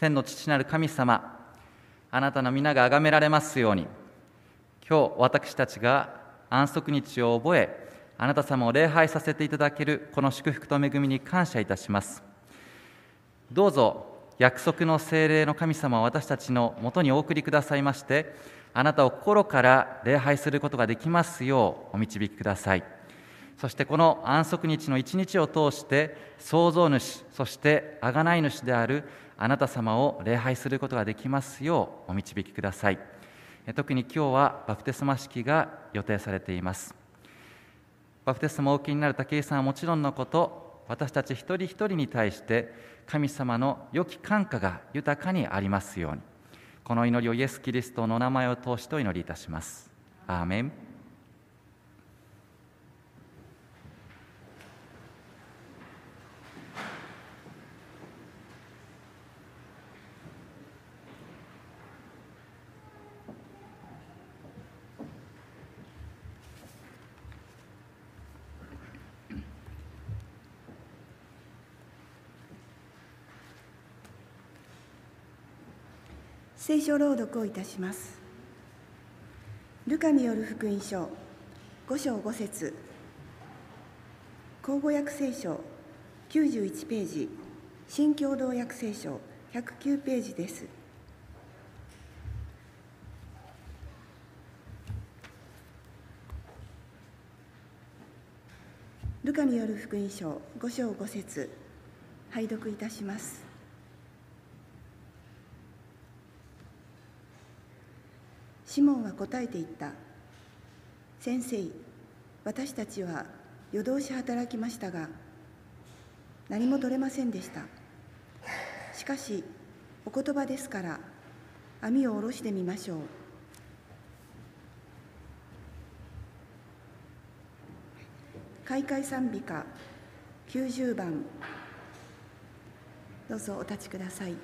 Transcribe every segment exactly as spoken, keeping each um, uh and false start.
天の父なる神様、あなたの皆が崇められますように、今日私たちが安息日を覚え、あなた様を礼拝させていただけるこの祝福と恵みに感謝いたします。どうぞ約束の聖霊の神様を私たちのもとにお送りくださいまして、あなたを心から礼拝することができますようお導きください。そしてこの安息日の一日を通して、創造主、そして贖い主であるあなた様を礼拝することができますようお導きください。特に今日はバプテスマ式が予定されています。バプテスマをお受けになる武井さんはもちろんのこと、私たち一人一人に対して神様の良き感化が豊かにありますように、この祈りをイエス・キリストの名前を通してお祈りいたします。アーメン。聖書朗読をいたします。ルカによる福音書ご章ご節、口語訳聖書きゅうじゅういちページ、新共同訳聖書ひゃくきゅうページです。ルカによる福音書ご章ご節、拝読いたします。シモンは答えて言った。先生、私たちは夜通し働きましたが、何も取れませんでした。しかし、お言葉ですから、網を下ろしてみましょう。開会賛美歌きゅうじゅうばん、どうぞお立ちください。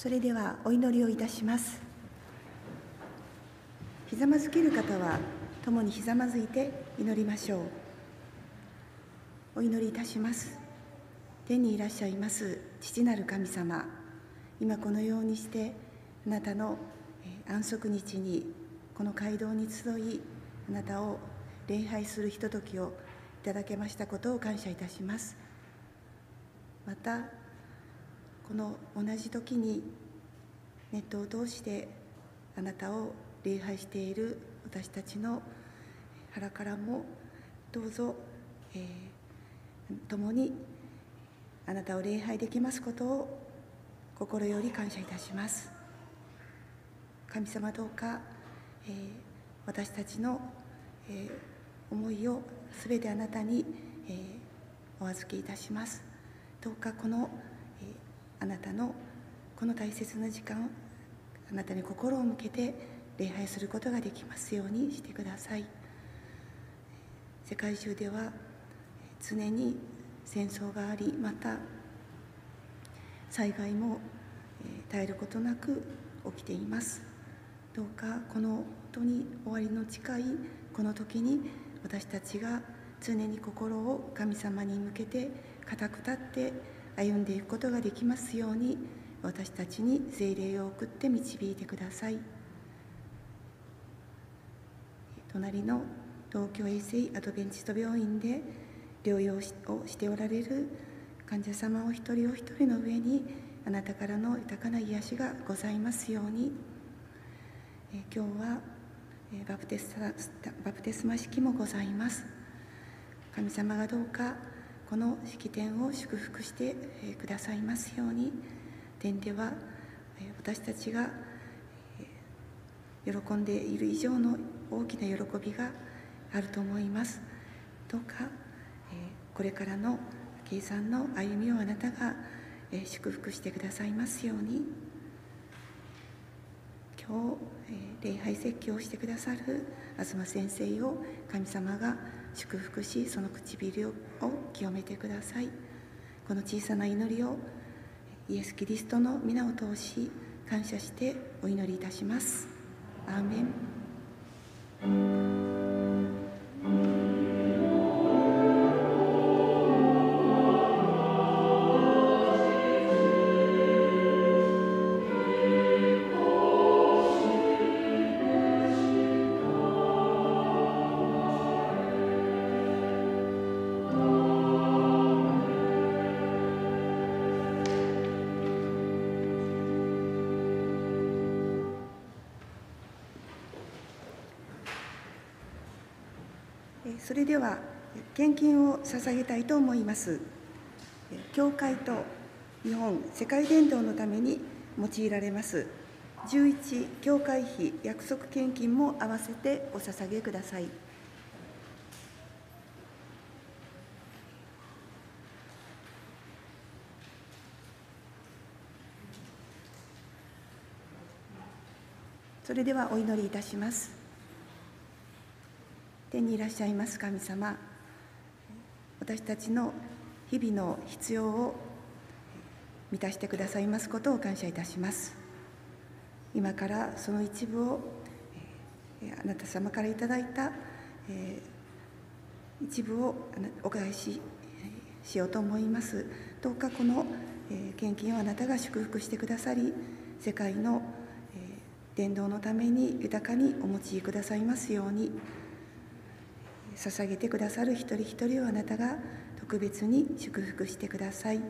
それではお祈りをいたします。ひざまずける方は共にひざまずいて祈りましょう。お祈りいたします。天にいらっしゃいます父なる神様、今このようにしてあなたの安息日にこの街道に集い、あなたを礼拝するひとときをいただけましたことを感謝いたします。またこの同じ時にネットを通してあなたを礼拝している私たちの腹からもどうぞ、えー、共にあなたを礼拝できますことを心より感謝いたします。神様、どうか、えー、私たちの、えー、思いをすべてあなたに、えー、お預けいたします。どうかこの、えー、あなたのこの大切な時間、あなたに心を向けて礼拝することができますようにしてください。世界中では常に戦争があり、また災害も絶えることなく起きています。どうかこの本当に終わりの近いこの時に、私たちが常に心を神様に向けて固く立って歩んでいくことができますように、私たちに聖霊を送って導いてください。隣の東京衛生アドベンチスト病院で療養をしておられる患者様お一人お一人の上に、あなたからの豊かな癒しがございますように。え今日はえバプテスタ、バプテスマ式もございます。神様がどうかこの式典を祝福してえくださいますように。天ではえ私たちが喜んでいる以上の大きな喜びがあると思います。どうか、えー、これからの明恵さんの歩みをあなたが、えー、祝福してくださいますように。今日、えー、礼拝説教をしてくださる東先生を神様が祝福し、その唇を清めてください。この小さな祈りをイエス・キリストの皆を通し感謝してお祈りいたします。アーメン。それでは献金を捧げたいと思います。教会と日本世界伝道のために用いられますじゅういち教会費約束献金も合わせてお捧げください。それではお祈りいたします。天にいらっしゃいます神様、私たちの日々の必要を満たしてくださいますことを感謝いたします。今からその一部をあなた様からいただいた、えー、一部をお返ししようと思います。どうかこの、えー、献金をあなたが祝福してくださり、世界の、えー、伝道のために豊かにお持ちくださいますように。捧げてくださる一人一人をあなたが特別に祝福してください。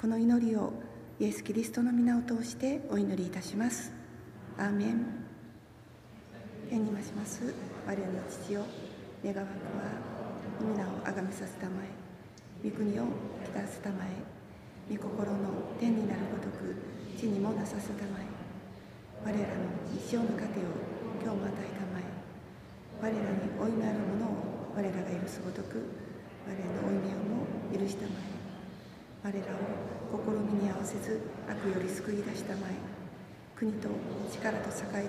この祈りをイエス・キリストの皆を通してお祈りいたします。アーメン。天にまします我らの父よ、願わくは皆をあがめさせたまえ、御国を来たせたまえ、御心の天になるごとく地にもなさせたまえ、我らの日常の糧を今日も与えたまえ、我らに負い目あるものを我らが許すごとく、我らの負い目をも許したまえ、我らを試みに合わせず悪より救い出したまえ、国と力と栄とは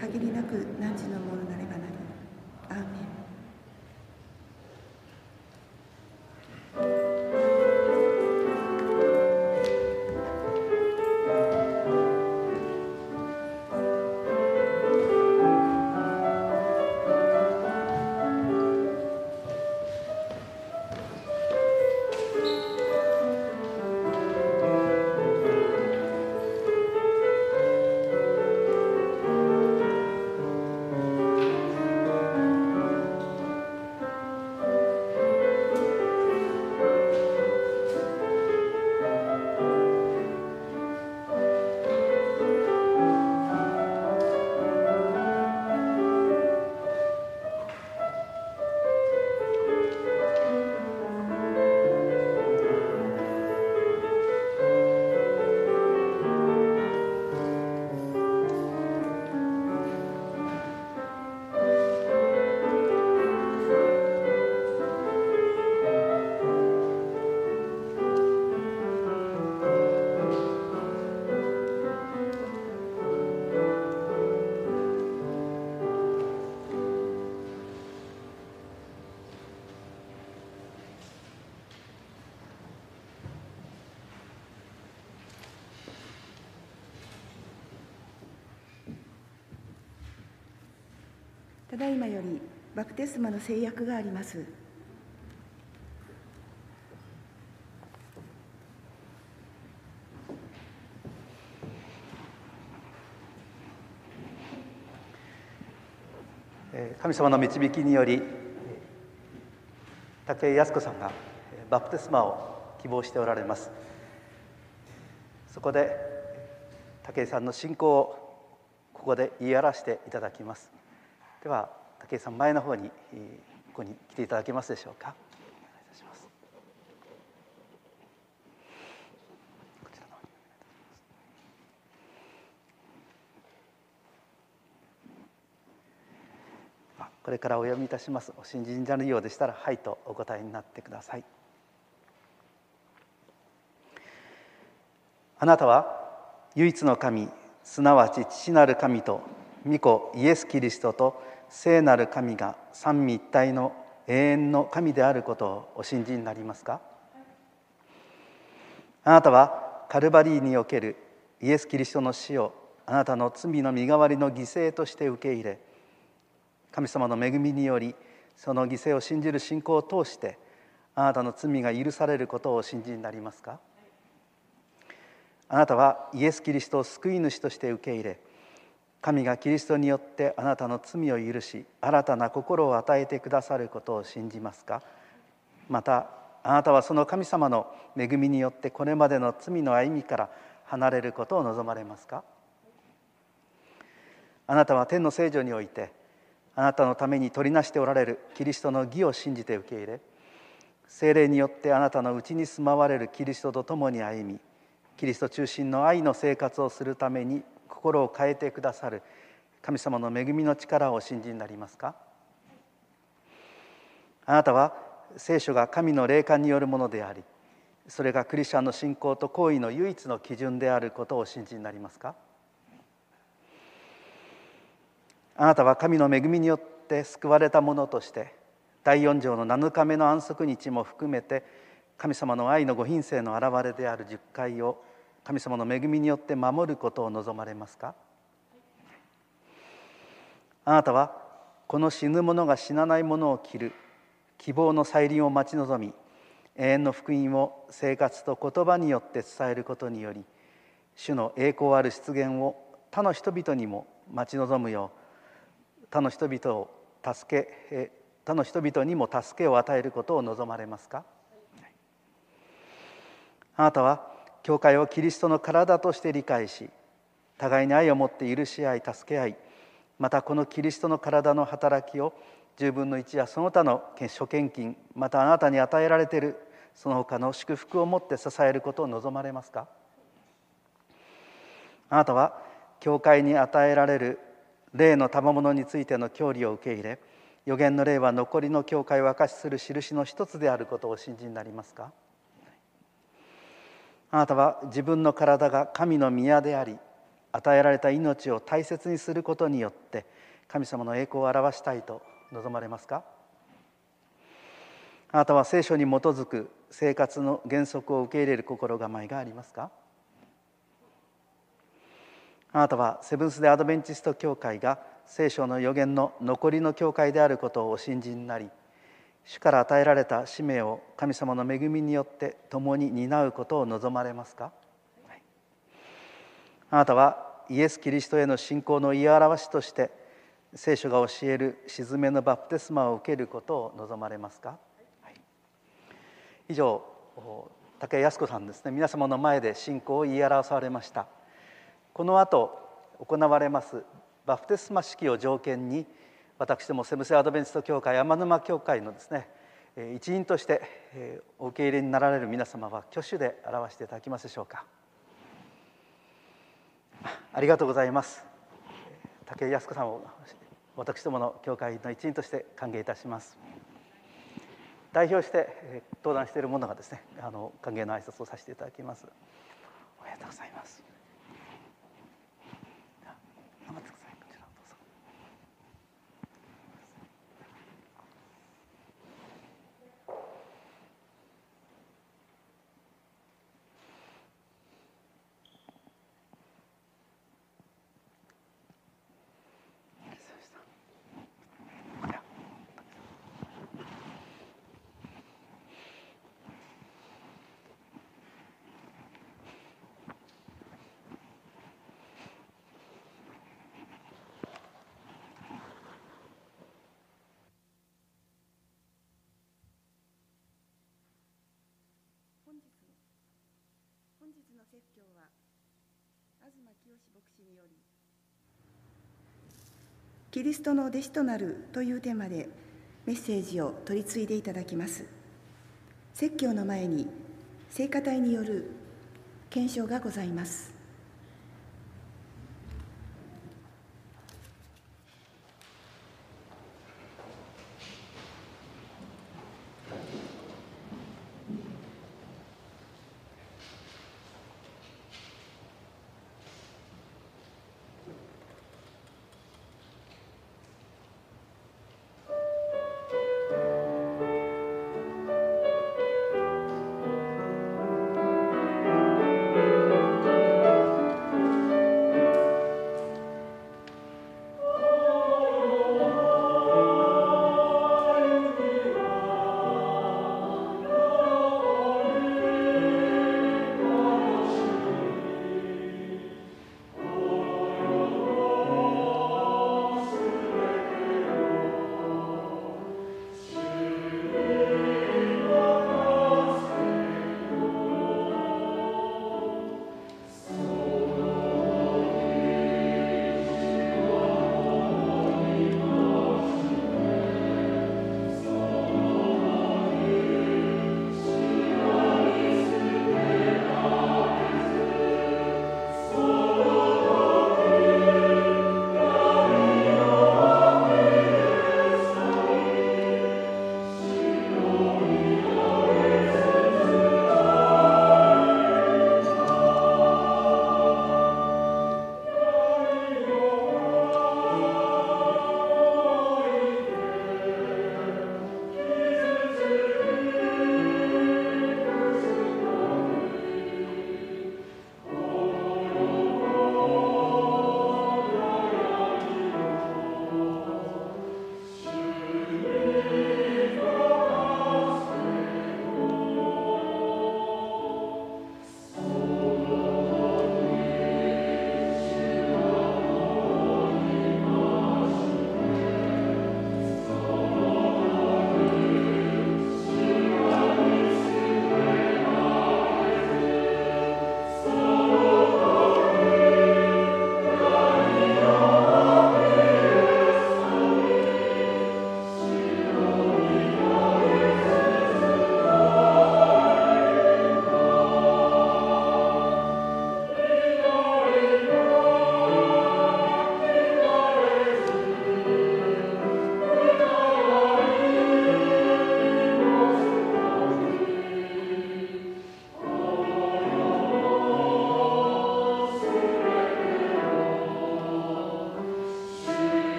限りなく汝のものなればなり。アーメン。だいまよりバプテスマの制約があります。神様の導きにより武井靖子さんがバプテスマを希望しておられます。そこで武井さんの信仰をここで言い表していただきます。では武井さん、前の方にここに来ていただけますでしょうか。これからお読みいたします。お信じになるようでしたら、はいとお答えになってください。あなたは唯一の神、すなわち父なる神と御子イエス・キリストと聖なる神が三位一体の永遠の神であることをお信じになりますか。あなたはカルバリーにおけるイエス・キリストの死をあなたの罪の身代わりの犠牲として受け入れ、神様の恵みによりその犠牲を信じる信仰を通してあなたの罪が許されることをお信じになりますか。あなたはイエス・キリストを救い主として受け入れ、神がキリストによってあなたの罪を許し新たな心を与えてくださることを信じますか。またあなたはその神様の恵みによってこれまでの罪の歩みから離れることを望まれますか。あなたは天の聖女においてあなたのために取りなしておられるキリストの義を信じて受け入れ、聖霊によってあなたのうちに住まわれるキリストと共に歩み、キリスト中心の愛の生活をするために心を変えてくださる神様の恵みの力をお信じになりますか。あなたは聖書が神の霊感によるものであり、それがクリスチャンの信仰と行為の唯一の基準であることをお信じになりますか。あなたは神の恵みによって救われたものとして、だいよん条のなのかめの安息日も含めて、神様の愛のご品性の現れである十戒を神様の恵みによって守ることを望まれますか。あなたはこの死ぬ者が死なないものを着る希望の再臨を待ち望み、永遠の福音を生活と言葉によって伝えることにより、主の栄光ある出現を他の人々にも待ち望むよう、他の人々を助け、他の人々にも助けを与えることを望まれますか。あなたは教会をキリストの体として理解し、互いに愛を持って許し合い、助け合い、またこのキリストの体の働きをじゅうぶんのいちやその他の諸献金、またあなたに与えられているその他の祝福をもって支えることを望まれますか。あなたは教会に与えられる霊の賜物についての教理を受け入れ、預言の霊は残りの教会を証しする印の一つであることをお信じになりますか。あなたは自分の体が神の宮であり、与えられた命を大切にすることによって神様の栄光を表したいと望まれますか。あなたは聖書に基づく生活の原則を受け入れる心構えがありますか。あなたはセブンス・デイ・アドベンチスト教会が聖書の預言の残りの教会であることをお信じになり、主から与えられた使命を神様の恵みによって共に担うことを望まれますか。はい、あなたはイエス・キリストへの信仰の言い表しとして聖書が教える鎮めのバプテスマを受けることを望まれますか。はい、以上、武井靖子さんですね、皆様の前で信仰を言い表されました。この後行われますバプテスマ式を条件に、私どもセブンス・デイ・アドベンチスト教会天沼教会のですね一員としてお受け入れになられる皆様は挙手で表していただきますでしょうか。ありがとうございます。武井靖子さんを私どもの教会の一員として歓迎いたします。代表して登壇している者がですね、あの歓迎の挨拶をさせていただきます。おめでとうございます。本日の説教は東清牧師によりキリストの弟子となるというテーマでメッセージを取り次いでいただきます。説教の前に聖歌隊による献唱がございます。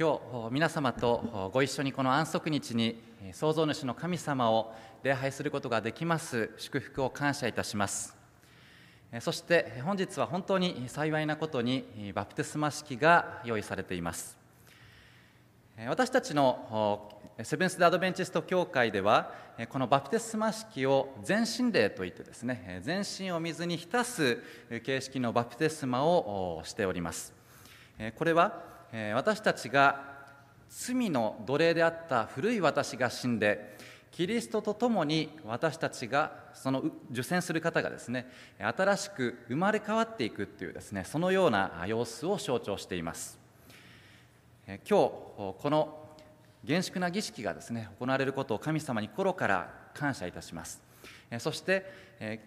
今日皆様とご一緒にこの安息日に創造主の神様を礼拝することができます祝福を感謝いたします。そして本日は本当に幸いなことにバプテスマ式が用意されています。私たちのセブンス・デ・アドベンチスト教会ではこのバプテスマ式を全身礼といってですね、全身を水に浸す形式のバプテスマをしております。これは私たちが罪の奴隷であった古い私が死んで、キリストと共に私たちがその受洗する方がですね、新しく生まれ変わっていくというですね、そのような様子を象徴しています。今日この厳粛な儀式がですね行われることを神様に心から感謝いたします。そして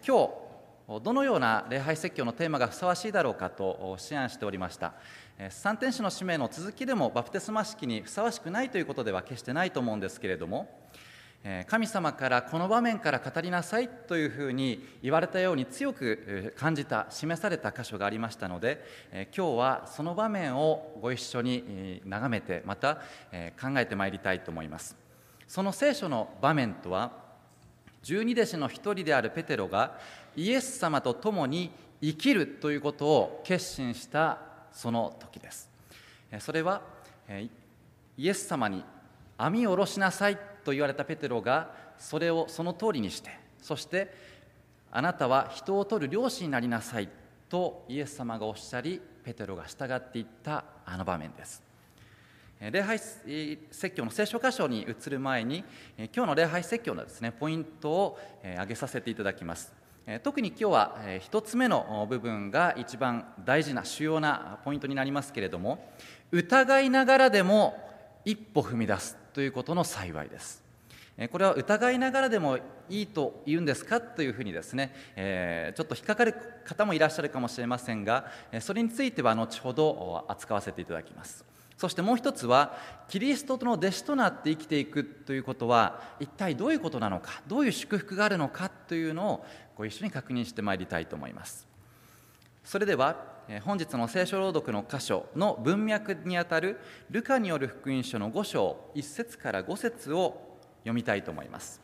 今日どのような礼拝説教のテーマがふさわしいだろうかと思案しておりました。三天使の使命の続きでもバプテスマ式にふさわしくないということでは決してないと思うんですけれども、神様からこの場面から語りなさいというふうに言われたように強く感じた、示された箇所がありましたので、今日はその場面をご一緒に眺めて、また考えてまいりたいと思います。その聖書の場面とは、十二弟子の一人であるペテロがイエス様と共に生きるということを決心したその時です。それはイエス様に網を下ろしなさいと言われたペテロがそれをその通りにして、そしてあなたは人を取る漁師になりなさいとイエス様がおっしゃり、ペテロが従っていったあの場面です。礼拝説教の聖書箇所に移る前に、今日の礼拝説教のですねポイントを挙げさせていただきます。特に今日は一つ目の部分が一番大事な主要なポイントになりますけれども、疑いながらでも一歩踏み出すということの幸いです。これは疑いながらでもいいと言うんですかというふうにですね、えー、ちょっと引っかかる方もいらっしゃるかもしれませんが、それについては後ほど扱わせていただきます。そしてもう一つは、キリストの弟子となって生きていくということは一体どういうことなのか、どういう祝福があるのかというのをご一緒に確認してまいりたいと思います。それでは本日の聖書朗読の箇所の文脈にあたるルカによる福音書のごしょういっせつからごせつを読みたいと思います。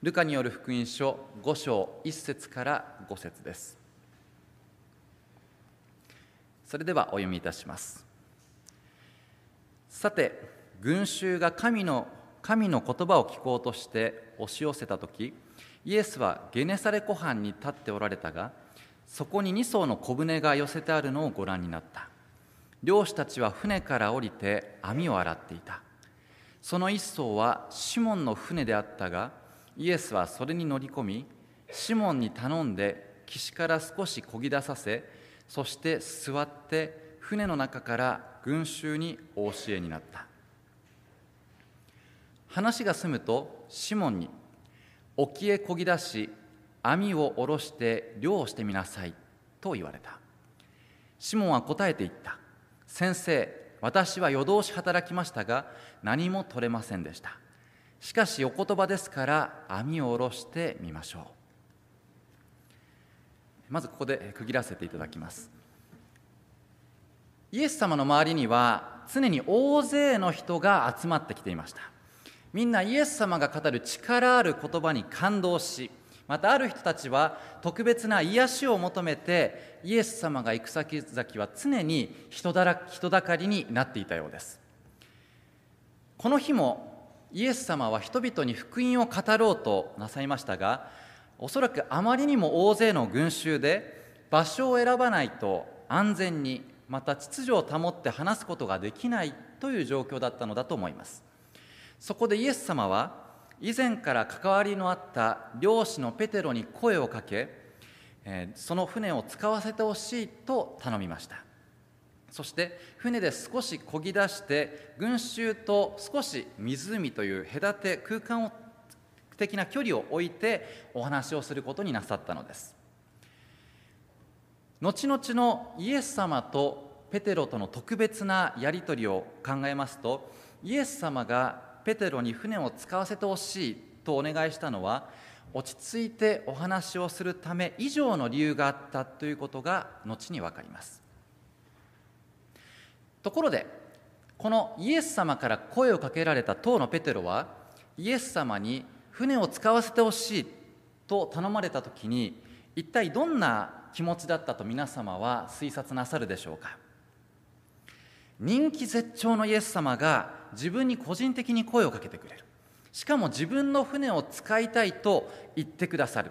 ルカによる福音書ごしょういっせつからごせつです。それではお読みいたします。さて、群衆が神の、神の言葉を聞こうとして押し寄せたとき、イエスはゲネサレ湖畔に立っておられたが、そこににそうの小舟が寄せてあるのをご覧になった。漁師たちは船から降りて網を洗っていた。そのいっそうはシモンの船であったが、イエスはそれに乗り込み、シモンに頼んで岸から少し漕ぎ出させ、そして座って船の中から群衆にお教えになった。話が済むとシモンに、沖へ漕ぎ出し網を下ろして漁をしてみなさいと言われた。シモンは答えて言った。先生、私は夜通し働きましたが何も取れませんでした。しかしお言葉ですから網を下ろしてみましょう。まずここで区切らせていただきます。イエス様の周りには常に大勢の人が集まってきていました。みんなイエス様が語る力ある言葉に感動し、またある人たちは特別な癒しを求めて、イエス様が行く先々は常に人だら、人だかりになっていたようです。この日もイエス様は人々に福音を語ろうとなさいましたが、おそらくあまりにも大勢の群衆で場所を選ばないと安全に、また秩序を保って話すことができないという状況だったのだと思います。そこでイエス様は以前から関わりのあった漁師のペテロに声をかけ、その船を使わせてほしいと頼みました。そして船で少し漕ぎ出して群衆と少し湖という隔て空間的な距離を置いてお話をすることになさったのです。後々のイエス様とペテロとの特別なやり取りを考えますと、イエス様がペテロに船を使わせてほしいとお願いしたのは、落ち着いてお話をするため以上の理由があったということが後に分かります。ところで、このイエス様から声をかけられた当のペテロは、イエス様に船を使わせてほしいと頼まれたときに、一体どんな気持ちだったと皆様は推察なさるでしょうか。人気絶頂のイエス様が自分に個人的に声をかけてくれる、しかも自分の船を使いたいと言ってくださる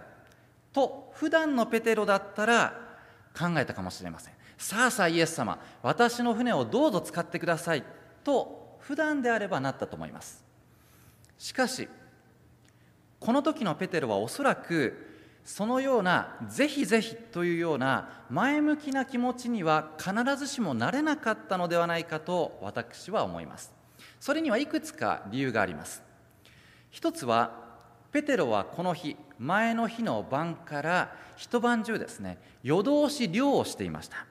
と、普段のペテロだったら考えたかもしれません。さあさあイエス様、私の船をどうぞ使ってくださいと普段であればなったと思います。しかしこの時のペテロはおそらくそのようなぜひぜひというような前向きな気持ちには必ずしもなれなかったのではないかと私は思います。それにはいくつか理由があります。一つは、ペテロはこの日、前の日の晩から一晩中ですね、夜通し漁をしていました。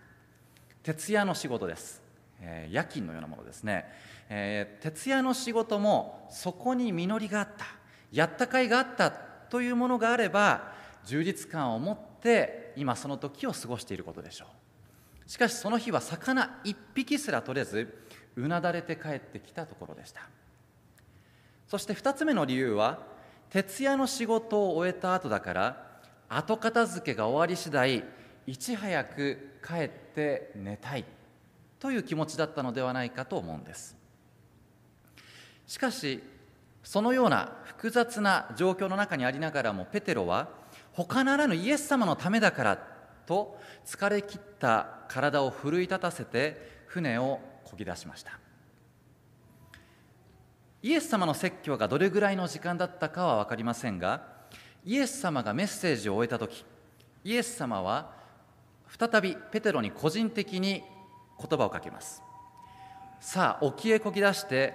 徹夜の仕事です。えー、夜勤のようなものですね。えー、徹夜の仕事も、そこに実りがあった、やったかいがあったというものがあれば、充実感を持って今その時を過ごしていることでしょう。しかしその日は魚一匹すら取れず、うなだれて帰ってきたところでした。そして二つ目の理由は、徹夜の仕事を終えた後だから、後片付けが終わり次第いち早く帰って寝たいという気持ちだったのではないかと思うんです。しかしそのような複雑な状況の中にありながらも、ペテロは他ならぬイエス様のためだからと、疲れ切った体を奮い立たせて船を漕ぎ出しました。イエス様の説教がどれぐらいの時間だったかは分かりませんが、イエス様がメッセージを終えたとき、イエス様は再びペテロに個人的に言葉をかけます。さあ沖へこぎ出して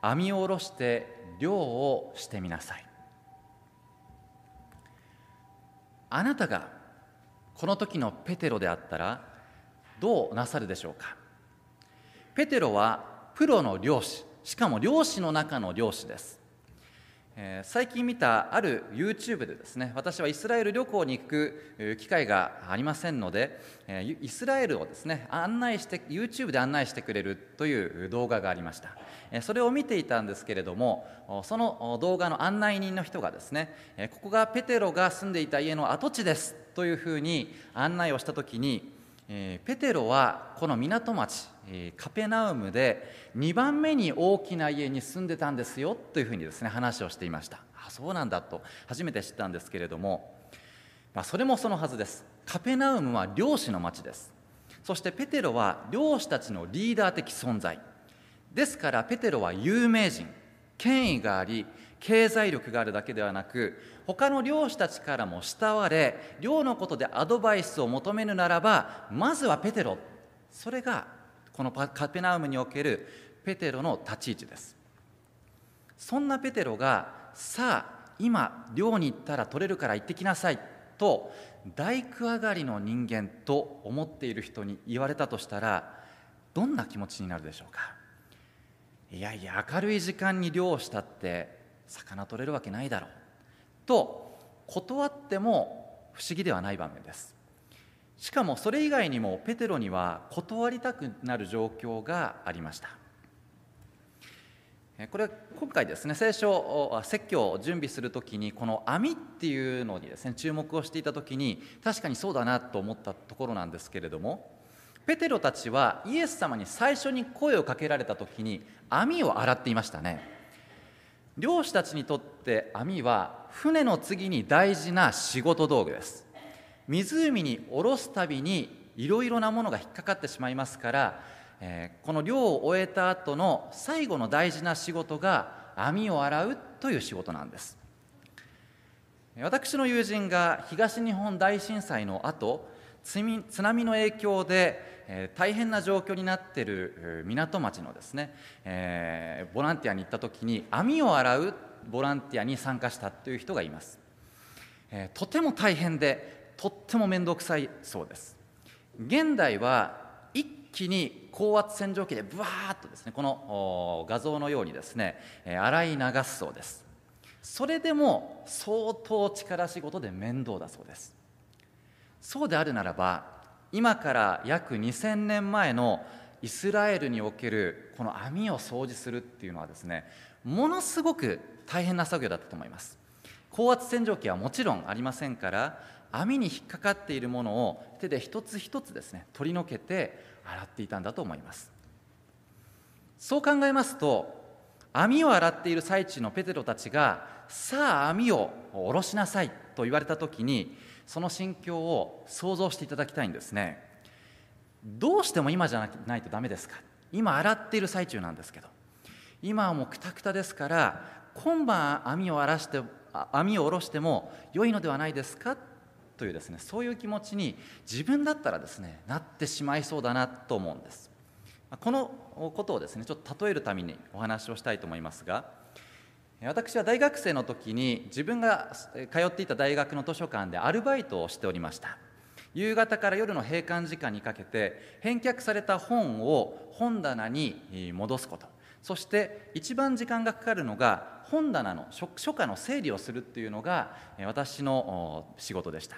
網を下ろして漁をしてみなさい。あなたがこの時のペテロであったらどうなさるでしょうか。ペテロはプロの漁師、しかも漁師の中の漁師です。えー、最近見たある YouTube でですね、私はイスラエル旅行に行く機会がありませんので、えー、イスラエルをですね案内して YouTube で案内してくれるという動画がありました。えー、それを見ていたんですけれども、その動画の案内人の人がですね、えー、ここがペテロが住んでいた家の跡地ですというふうに案内をしたときに、えー、ペテロはこの港町カペナウムでにばんめに大きな家に住んでたんですよというふうにですね話をしていました。あ、そうなんだと初めて知ったんですけれども、まあ、それもそのはずです。カペナウムは漁師の町です。そしてペテロは漁師たちのリーダー的存在ですから、ペテロは有名人、権威があり経済力があるだけではなく、他の漁師たちからも慕われ、漁のことでアドバイスを求めるならばまずはペテロ、それがこのカペナウムにおけるペテロの立ち位置です。そんなペテロが、さあ今漁に行ったら取れるから行ってきなさいと大工上がりの人間と思っている人に言われたとしたら、どんな気持ちになるでしょうか。いやいや明るい時間に漁をしたって魚取れるわけないだろうと断っても不思議ではない場面です。しかもそれ以外にもペテロには断りたくなる状況がありました。これは今回ですね、聖書説教を準備するときにこの網っていうのにですね注目をしていたときに、確かにそうだなと思ったところなんですけれども、ペテロたちはイエス様に最初に声をかけられたときに網を洗っていましたね。漁師たちにとって網は船の次に大事な仕事道具です。湖に下ろすたびにいろいろなものが引っかかってしまいますから、えー、この漁を終えた後の最後の大事な仕事が網を洗うという仕事なんです。私の友人が東日本大震災の後、津波の影響で、えー、大変な状況になっている港町のですね、えー、ボランティアに行った時に網を洗うボランティアに参加したという人がいます。えー、とても大変でとっても面倒くさいそうです。現代は一気に高圧洗浄機でブワーッとですね、この画像のようにですね洗い流すそうです。それでも相当力仕事で面倒だそうです。そうであるならば、今から約にせんねんまえのイスラエルにおけるこの網を掃除するっていうのはですね、ものすごく大変な作業だったと思います。高圧洗浄機はもちろんありませんから、網に引っかかっているものを手で一つ一つですね取り除けて洗っていたんだと思います。そう考えますと、網を洗っている最中のペテロたちがさあ網を下ろしなさいと言われたときに、その心境を想像していただきたいんですね。どうしても今じゃないとダメですか。今洗っている最中なんですけど、今はもうくたくたですから、今晩網を洗して網を下ろしても良いのではないですかというですね、そういう気持ちに自分だったらですねなってしまいそうだなと思うんです。このことをですねちょっと例えるためにお話をしたいと思いますが、私は大学生の時に自分が通っていた大学の図書館でアルバイトをしておりました。夕方から夜の閉館時間にかけて返却された本を本棚に戻すこと、そして一番時間がかかるのが本棚の書架の整理をするっていうのが私の仕事でした。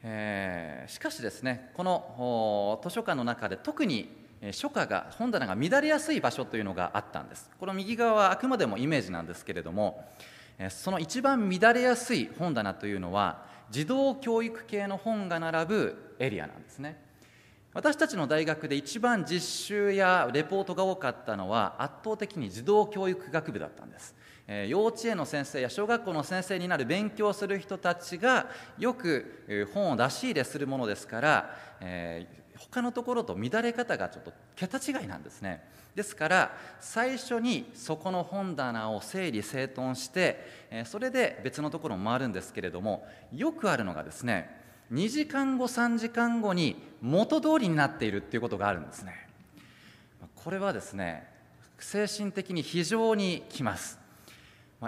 えー、しかしですね、この図書館の中で特に書架が本棚が乱れやすい場所というのがあったんです。この右側はあくまでもイメージなんですけれども、その一番乱れやすい本棚というのは児童教育系の本が並ぶエリアなんですね。私たちの大学で一番実習やレポートが多かったのは圧倒的に児童教育学部だったんです。えー、幼稚園の先生や小学校の先生になる勉強する人たちがよく本を出し入れするものですから、えー、他のところと乱れ方がちょっと桁違いなんですね。ですから最初にそこの本棚を整理整頓して、えー、それで別のところも回るんですけれども、よくあるのがですね、にじかんごさんじかんごに元通りになっているっていうことがあるんですね。これはですね精神的に非常にきます。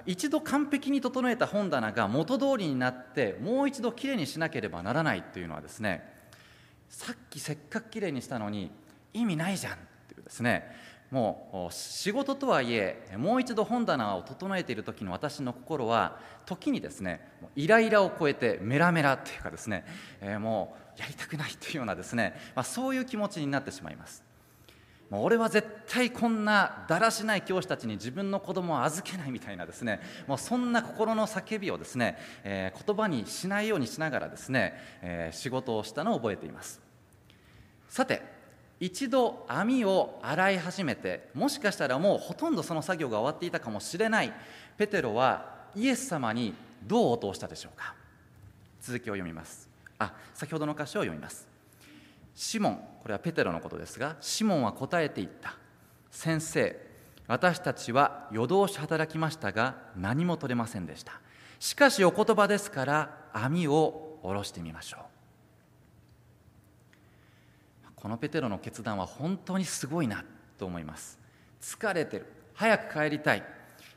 一度完璧に整えた本棚が元通りになってもう一度きれいにしなければならないっていうのはですね、さっきせっかくきれいにしたのに意味ないじゃんっていうですね、もう仕事とはいえもう一度本棚を整えている時の私の心は時にですねイライラを超えてメラメラというかですね、えー、もうやりたくないというようなですね、まあ、そういう気持ちになってしまいます。もう俺は絶対こんなだらしない教師たちに自分の子供を預けないみたいなですね、もうそんな心の叫びをですね、えー、言葉にしないようにしながらですね、えー、仕事をしたのを覚えています。さて、一度網を洗い始めて、もしかしたらもうほとんどその作業が終わっていたかもしれないペテロはイエス様にどう応答したでしょうか。続きを読みます。あ、先ほどの箇所を読みます。シモン、これはペテロのことですが、シモンは答えていった。先生、私たちは夜通し働きましたが何も取れませんでした。しかしお言葉ですから網を下ろしてみましょう。このペテロの決断は本当にすごいなと思います。疲れてる、早く帰りたい、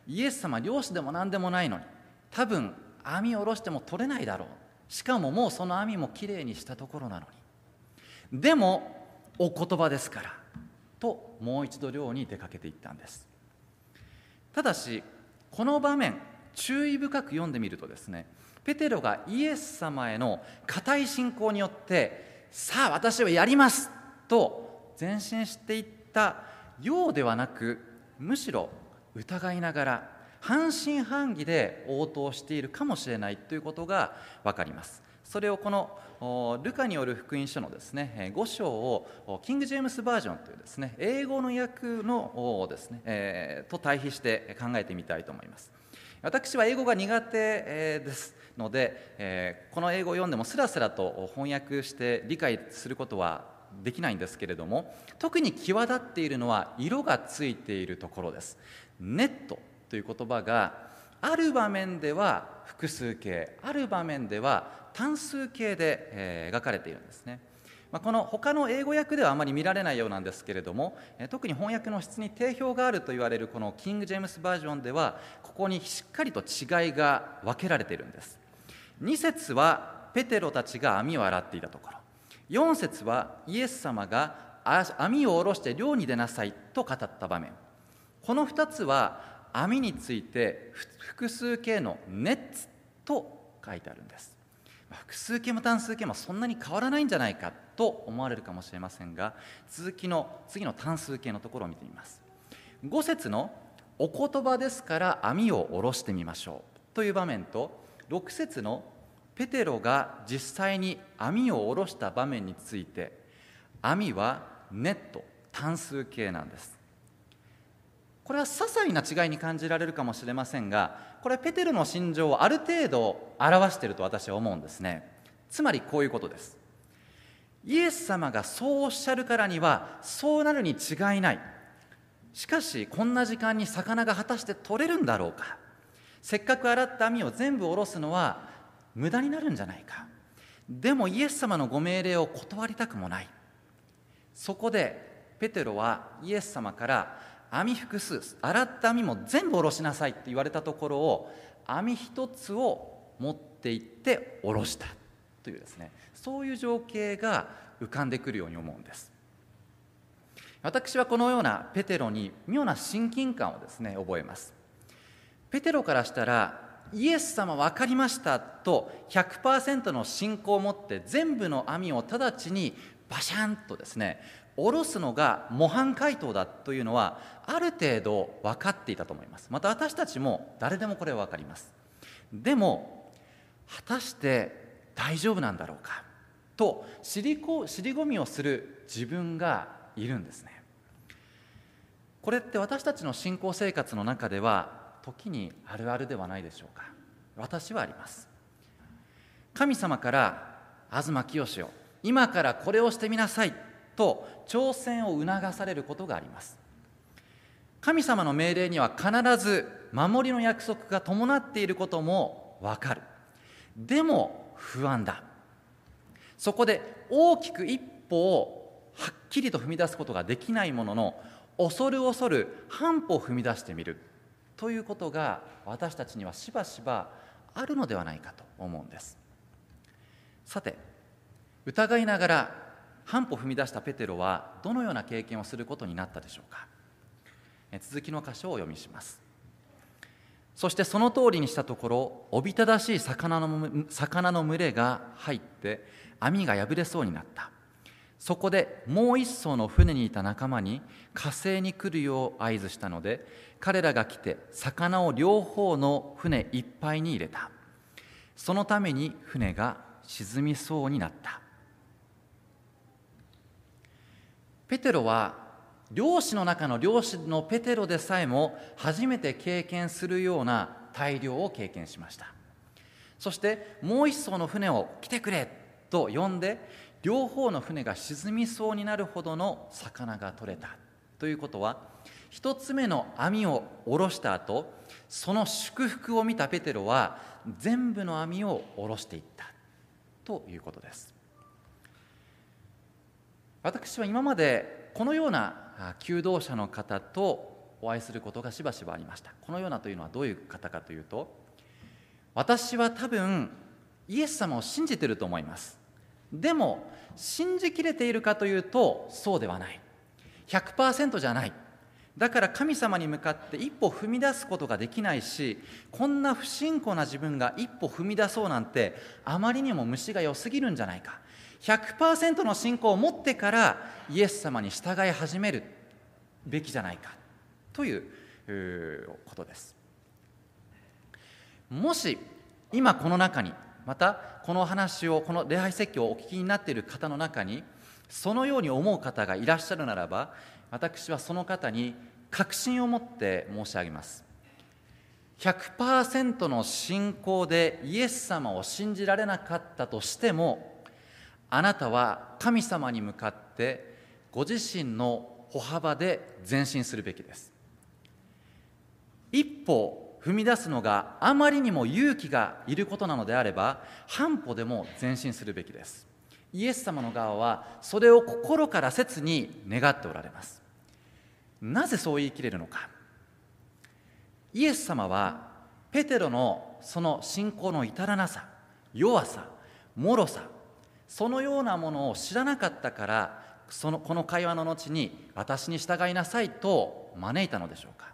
イエス様漁師でも何でもないのに、多分網を下ろしても取れないだろう、しかももうその網もきれいにしたところなのに、でもお言葉ですからともう一度漁に出かけていったんです。ただしこの場面注意深く読んでみるとですね、ペテロがイエス様への固い信仰によってさあ私はやりますと前進していったようではなく、むしろ疑いながら半信半疑で応答しているかもしれないということが分かります。それをこのルカによる福音書のですねご章をキング・ジェームス・バージョンというですね英語の訳のですね、えー、と対比して考えてみたいと思います。私は英語が苦手ですので、えー、この英語を読んでもスラスラと翻訳して理解することはできないんですけれども、特に際立っているのは色がついているところです。ネットという言葉がある場面では複数形、ある場面では単数形で、えー、描かれているんですね。まあ、この他の英語訳ではあまり見られないようなんですけれども、えー、特に翻訳の質に定評があると言われるこのキング・ジェームス・バージョンではここにしっかりと違いが分けられているんです。に節はペテロたちが網を洗っていたところ、よん節はイエス様が網を下ろして漁に出なさいと語った場面、このふたつは網について複数形のネッツと書いてあるんです。複数形も単数形もそんなに変わらないんじゃないかと思われるかもしれませんが、続きの次の単数形のところを見てみます。ご節のお言葉ですから網を下ろしてみましょうという場面と、ろく節のペテロが実際に網を下ろした場面について、網はネット、単数形なんです。これは些細な違いに感じられるかもしれませんが、これはペテロの心情をある程度表していると私は思うんですね。つまりこういうことです。イエス様がそうおっしゃるからにはそうなるに違いない。しかしこんな時間に魚が果たして取れるんだろうか。せっかく洗った網を全部下ろすのは無駄になるんじゃないか。でもイエス様のご命令を断りたくもない。そこでペテロはイエス様から網複数、洗った網も全部下ろしなさいって言われたところを、網一つを持って行って下ろしたというですね、そういう情景が浮かんでくるように思うんです。私はこのようなペテロに妙な親近感をですね覚えます。ペテロからしたらイエス様分かりましたと ひゃくパーセント の信仰を持って全部の網を直ちにバシャンとですね下ろすのが模範解答だというのはある程度分かっていたと思います。また私たちも誰でもこれは分かります。でも果たして大丈夫なんだろうかと尻込みをする自分がいるんですね。これって私たちの信仰生活の中では時にあるあるではないでしょうか。私はあります。神様から東清よ今からこれをしてみなさいと挑戦を促されることがあります。神様の命令には必ず守りの約束が伴っていることもわかる。でも不安だ。そこで大きく一歩をはっきりと踏み出すことができないものの、恐る恐る半歩を踏み出してみるということが私たちにはしばしばあるのではないかと思うんです。さて、疑いながら半歩踏み出したペテロはどのような経験をすることになったでしょうか。続きの箇所をお読みします。そしてその通りにしたところ、おびただしい魚の、魚の群れが入って網が破れそうになった。そこでもう一艘の船にいた仲間に火星に来るよう合図したので、彼らが来て魚を両方の船いっぱいに入れた。そのために船が沈みそうになった。ペテロは漁師の中の漁師のペテロでさえも初めて経験するような大漁を経験しました。そしてもう一艘の船を来てくれと呼んで、両方の船が沈みそうになるほどの魚が取れたということは、一つ目の網を下ろした後、その祝福を見たペテロは全部の網を下ろしていったということです。私は今までこのような求道者の方とお会いすることがしばしばありました。このようなというのはどういう方かというと、私は多分イエス様を信じていると思います。でも信じきれているかというとそうではない。 ひゃくパーセント じゃない。だから神様に向かって一歩踏み出すことができないし、こんな不信仰な自分が一歩踏み出そうなんてあまりにも虫が良すぎるんじゃないか。 ひゃくパーセント の信仰を持ってからイエス様に従い始めるべきじゃないかということです。もし今この中に、またこの話を、この礼拝説教をお聞きになっている方の中にそのように思う方がいらっしゃるならば、私はその方に確信を持って申し上げます。 ひゃくパーセント の信仰でイエス様を信じられなかったとしても、あなたは神様に向かってご自身の歩幅で前進するべきです。一歩踏み出すのがあまりにも勇気がいることなのであれば、半歩でも前進するべきです。イエス様の側はそれを心から切に願っておられます。なぜそう言い切れるのか。イエス様はペテロのその信仰の至らなさ、弱さ、脆さ、そのようなものを知らなかったから、そのこの会話の後に私に従いなさいと招いたのでしょうか。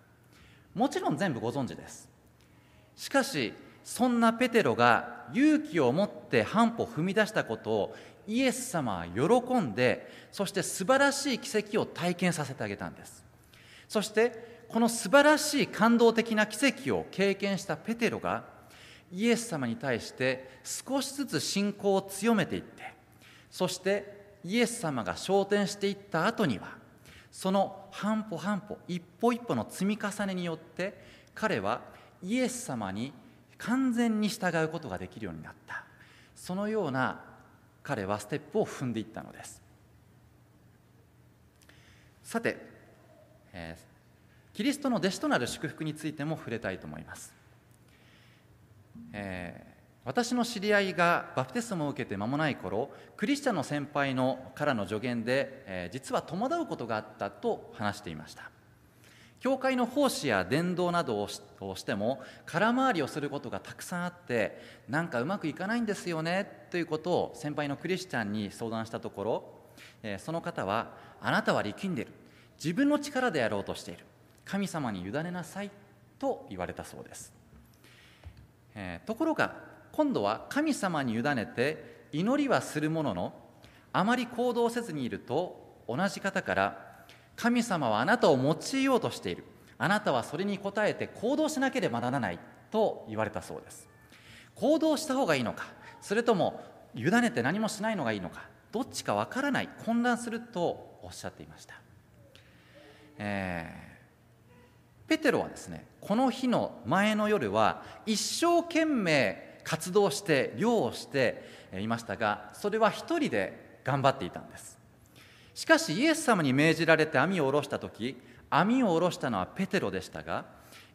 もちろん全部ご存知です。しかしそんなペテロが勇気を持って半歩踏み出したことをイエス様は喜んで、そして素晴らしい奇跡を体験させてあげたんです。そしてこの素晴らしい感動的な奇跡を経験したペテロがイエス様に対して少しずつ信仰を強めていって、そしてイエス様が昇天していった後には、その半歩半歩、一歩一歩の積み重ねによって彼はイエス様に完全に従うことができるようになった。そのような彼はステップを踏んでいったのです。さて、えー、キリストの弟子となる祝福についても触れたいと思います。えー、私の知り合いがバプテスマを受けて間もない頃、クリスチャンの先輩のからの助言で、えー、実は戸惑うことがあったと話していました。教会の奉仕や伝道などを し, をしても空回りをすることがたくさんあって、なんかうまくいかないんですよねということを先輩のクリスチャンに相談したところ、えー、その方は、あなたは力んでいる、自分の力でやろうとしている、神様に委ねなさいと言われたそうです。えー、ところが今度は神様に委ねて祈りはするものの、あまり行動せずにいると、同じ方から、神様はあなたを用いようとしている、あなたはそれに応えて行動しなければならないと言われたそうです。行動した方がいいのか、それとも委ねて何もしないのがいいのか、どっちかわからない、混乱するとおっしゃっていました。えーペテロはですね、この日の前の夜は一生懸命活動して漁をしていましたが、それは一人で頑張っていたんです。しかしイエス様に命じられて網を下ろした時、網を下ろしたのはペテロでしたが、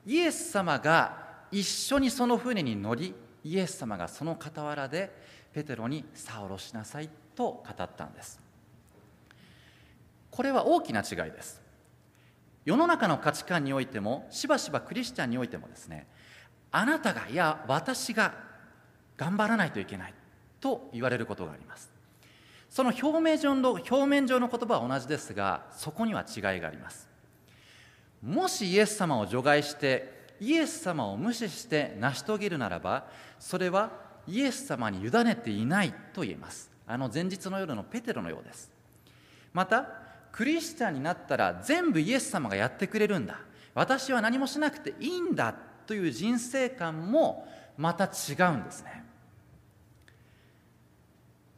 イエス様が一緒にその船に乗り、イエス様がその傍らでペテロに、さあ下ろしなさいと語ったんです。これは大きな違いです。世の中の価値観においても、しばしばクリスチャンにおいてもですね、あなたが、いや私が頑張らないといけないと言われることがあります。その表面上の、表面上の言葉は同じですが、そこには違いがあります。もしイエス様を除外してイエス様を無視して成し遂げるならば、それはイエス様に委ねていないと言えます。あの前日の夜のペテロのようです。またクリスチャンになったら全部イエス様がやってくれるんだ、私は何もしなくていいんだという人生観もまた違うんですね。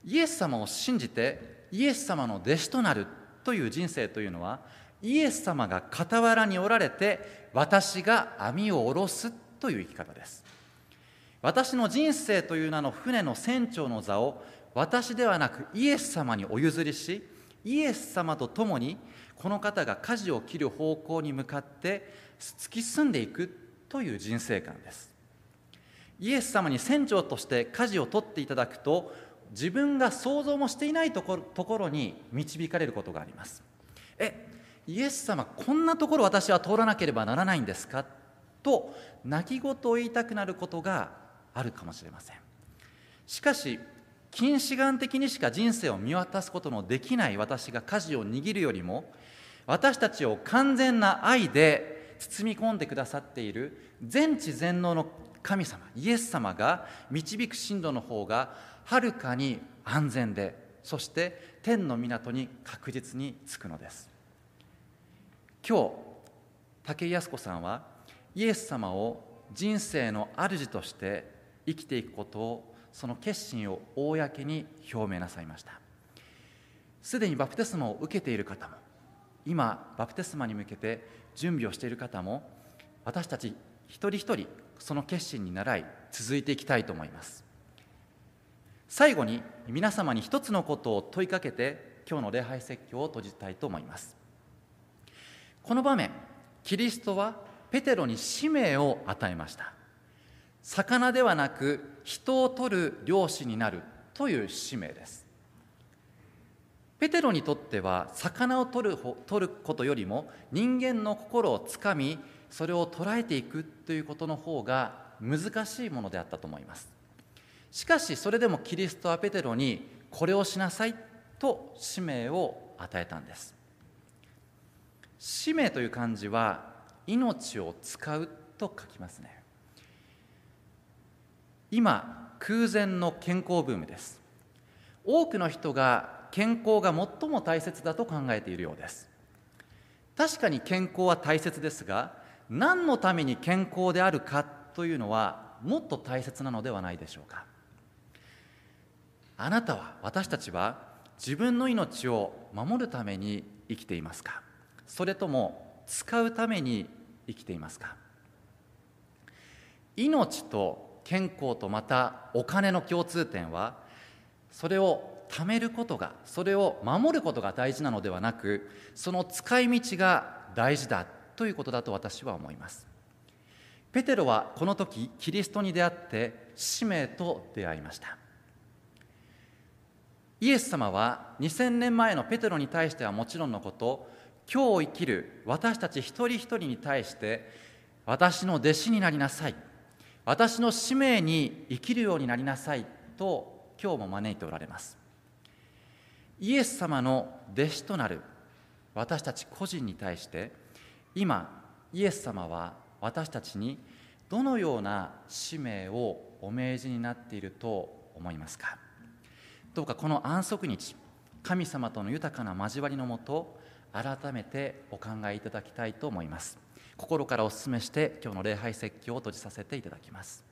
イエス様を信じてイエス様の弟子となるという人生というのは、イエス様が傍らにおられて私が網を下ろすという生き方です。私の人生という名の船の船長の座を私ではなくイエス様にお譲りし、イエス様と共にこの方が舵を切る方向に向かって突き進んでいくという人生観です。イエス様に船長として舵を取っていただくと、自分が想像もしていないところ、ところに導かれることがあります。え、イエス様こんなところ私は通らなければならないんですかと泣き言を言いたくなることがあるかもしれません。しかし近視眼的にしか人生を見渡すことのできない私が舵を握るよりも、私たちを完全な愛で包み込んでくださっている全知全能の神様、イエス様が導く進路の方がはるかに安全で、そして天の港に確実に着くのです。今日武井靖子さんはイエス様を人生の主として生きていくことを、その決心を公に表明なさいました。すでにバプテスマを受けている方も、今バプテスマに向けて準備をしている方も、私たち一人一人その決心に倣い続いていきたいと思います。最後に皆様に一つのことを問いかけて今日の礼拝説教を閉じたいと思います。この場面、キリストはペテロに使命を与えました。魚ではなく人を取る漁師になるという使命です。ペテロにとっては、魚を取る、取ることよりも人間の心をつかみ、それを捉えていくということの方が難しいものであったと思います。しかしそれでもキリストはペテロに、これをしなさいと使命を与えたんです。使命という漢字は命を使うと書きますね。今空前の健康ブームです。多くの人が健康が最も大切だと考えているようです。確かに健康は大切ですが、何のために健康であるかというのはもっと大切なのではないでしょうか。あなたは、私たちは自分の命を守るために生きていますか、それとも使うために生きていますか。命と健康とまたお金の共通点は、それを貯めることが、それを守ることが大事なのではなく、その使い道が大事だということだと私は思います。ペテロはこの時キリストに出会って使命と出会いました。イエス様はにせんねんまえのペテロに対してはもちろんのこと、今日を生きる私たち一人一人に対して、私の弟子になりなさい、私の使命に生きるようになりなさいと今日も招いておられます。イエス様の弟子となる私たち個人に対して、今イエス様は私たちにどのような使命をお命じになっていると思いますか。どうかこの安息日、神様との豊かな交わりのもと、改めてお考えいただきたいと思います。心からお勧めして今日の礼拝説教を閉じさせていただきます。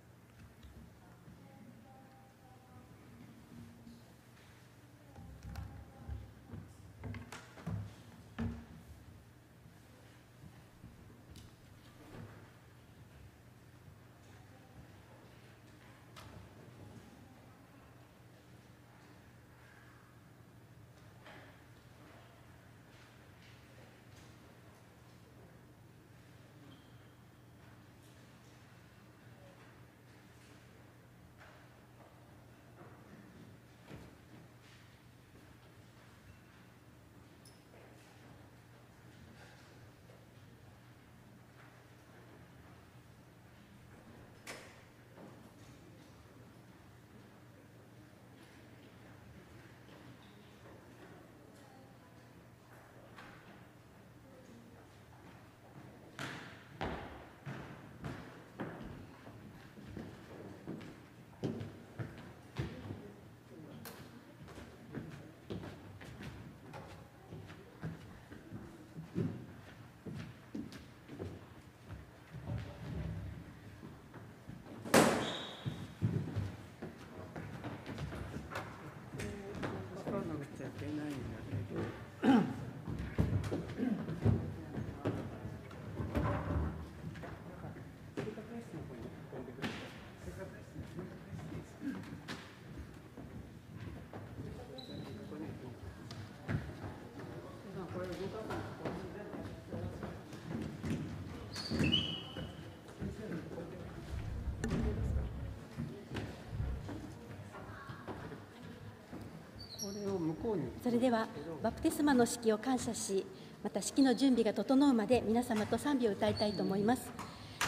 それではバプテスマの式を感謝し、また式の準備が整うまで皆様と賛美を歌いたいと思います。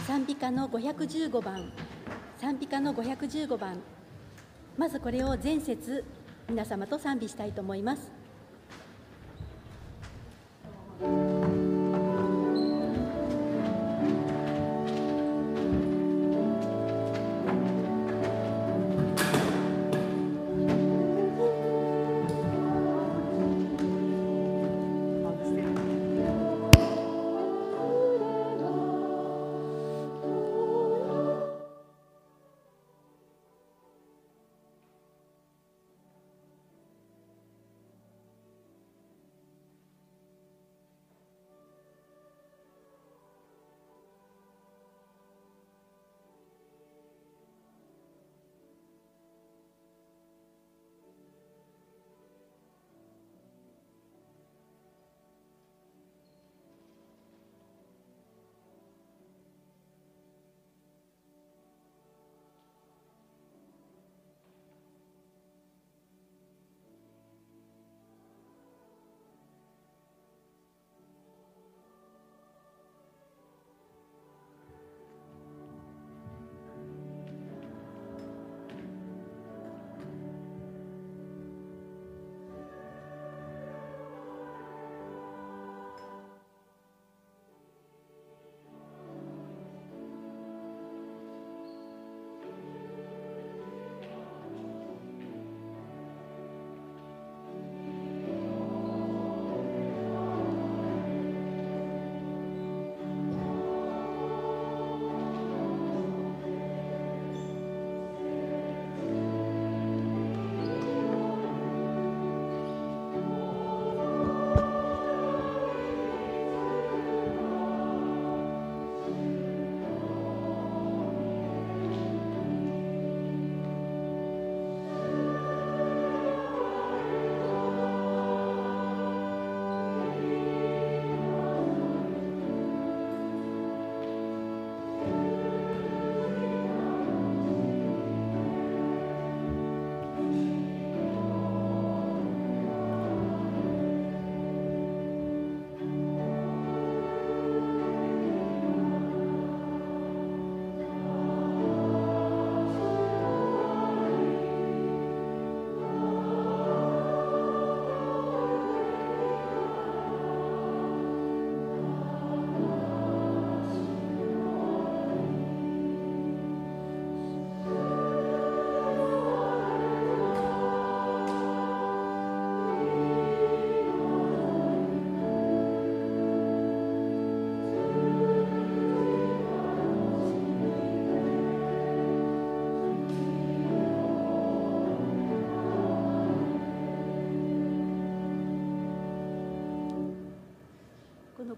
賛美歌のごひゃくじゅうごばん、賛美歌のごひゃくじゅうごばん、まずこれを前節皆様と賛美したいと思います。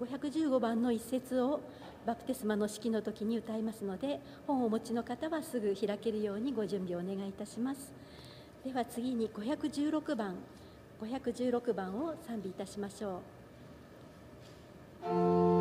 ごひゃくじゅうごばんの一節をバプテスマの式の時に歌いますので、本をお持ちの方はすぐ開けるようにご準備をお願いいたします。では次にごひゃくじゅうろくばんごひゃくじゅうろくばんを賛美いたしましょう。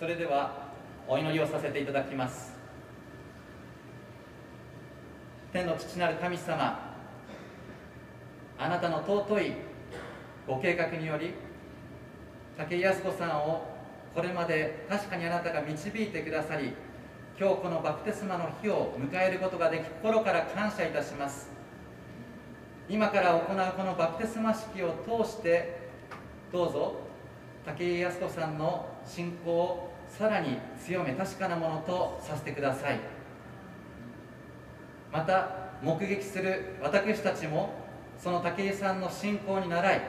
それではお祈りをさせていただきます。天の父なる神様、あなたの尊いご計画により筧靖子さんをこれまで確かにあなたが導いてくださり、今日このバプテスマの日を迎えることができ、心から感謝いたします。今から行うこのバプテスマ式を通して、どうぞ筧靖子さんの信仰をさらに強め、確かなものとさせてください。また目撃する私たちもその筧さんの信仰に倣い、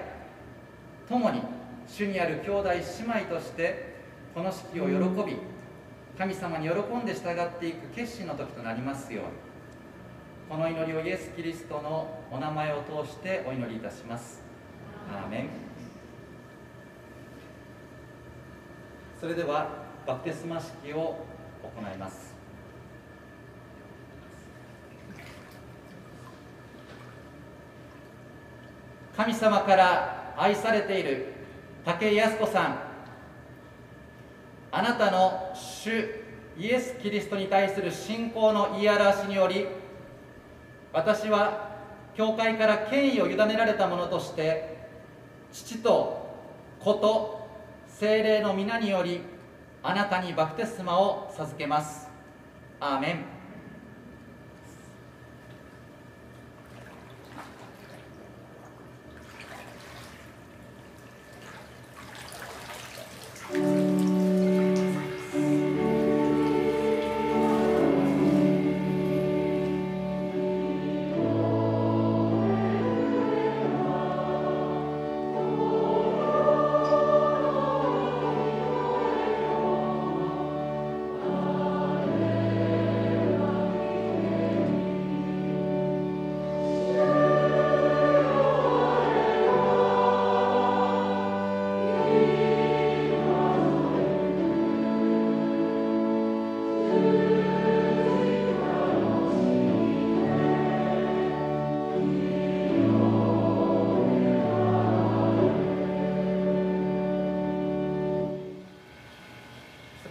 共に主にある兄弟姉妹としてこの式を喜び、神様に喜んで従っていく決心の時となりますように、この祈りをイエス・キリストのお名前を通してお祈りいたします。アーメン。それではバプテスマ式を行います。神様から愛されている筧靖子さん、あなたの主イエス・キリストに対する信仰の言い表しにより、私は教会から権威を委ねられたものとして、父と子と聖霊の皆によりあなたにバプテスマを授けます。アーメン。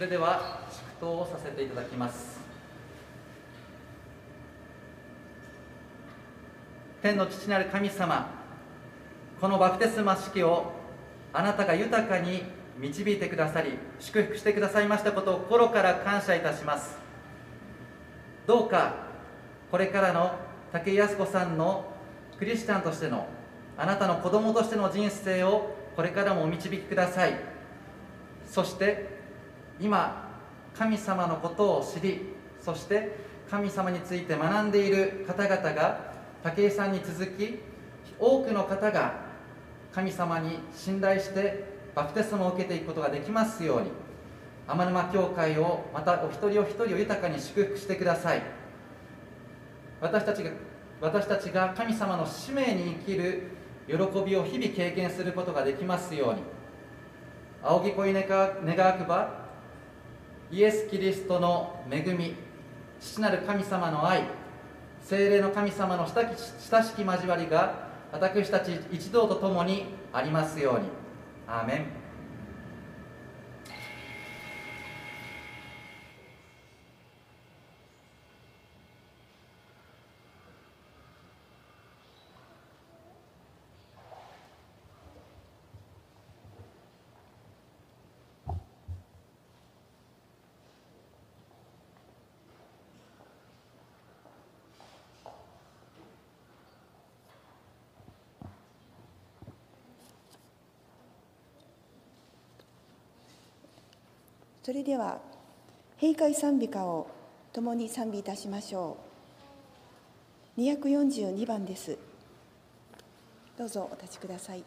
では祝祷をさせていただきます。天の父なる神様、このバプテスマ式をあなたが豊かに導いてくださり、祝福してくださいましたことを心から感謝いたします。どうかこれからの武井靖子さんのクリスチャンとしての、あなたの子供としての人生をこれからもお導きください。そして今神様のことを知り、そして神様について学んでいる方々が、武井さんに続き多くの方が神様に信頼してバプテスマを受けていくことができますように、天沼教会を、またお一人お一人を豊かに祝福してください。私たちが私たちが神様の使命に生きる喜びを日々経験することができますように。仰ぎこい願わくば、イエス・キリストの恵み、父なる神様の愛、聖霊の神様の親しき交わりが私たち一同とともにありますように。アーメン。それでは閉会賛美歌を共に賛美いたしましょう。にひゃくよんじゅうにばんです。どうぞお立ちください。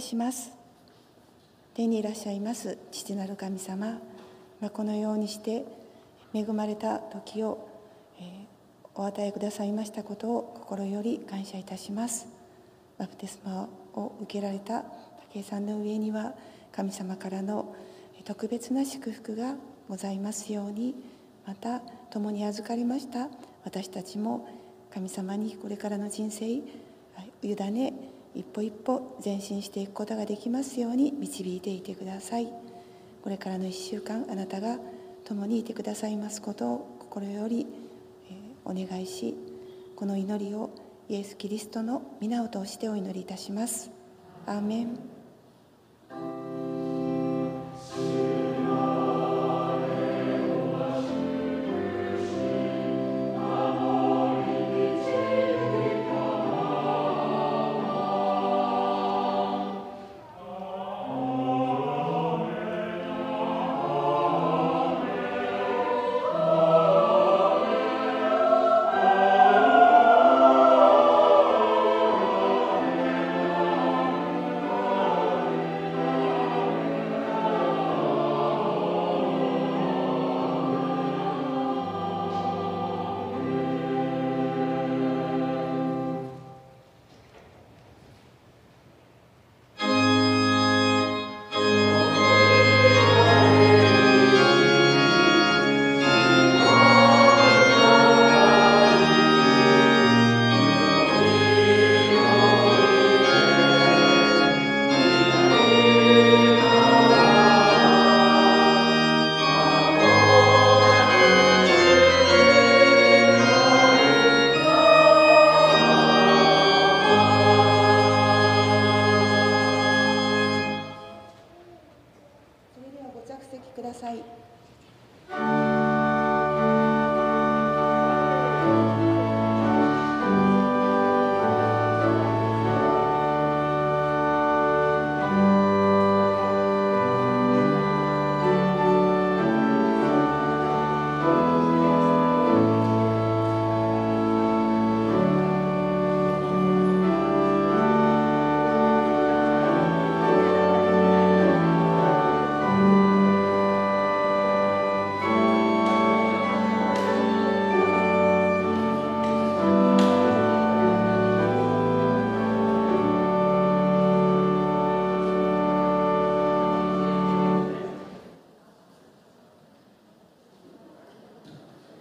します天にいらっしゃいます父なる神様、まあ、このようにして恵まれた時をお与えくださいましたことを心より感謝いたします。バプテスマを受けられた武井さんの上には神様からの特別な祝福がございますように、また共に預かりました私たちも神様にこれからの人生委ね一歩一歩前進していくことができますように導いていてください。これからのいっしゅうかんあなたが共にいてくださいますことを心よりお願いし、この祈りをイエス・キリストの御名を通してお祈りいたします。アーメン。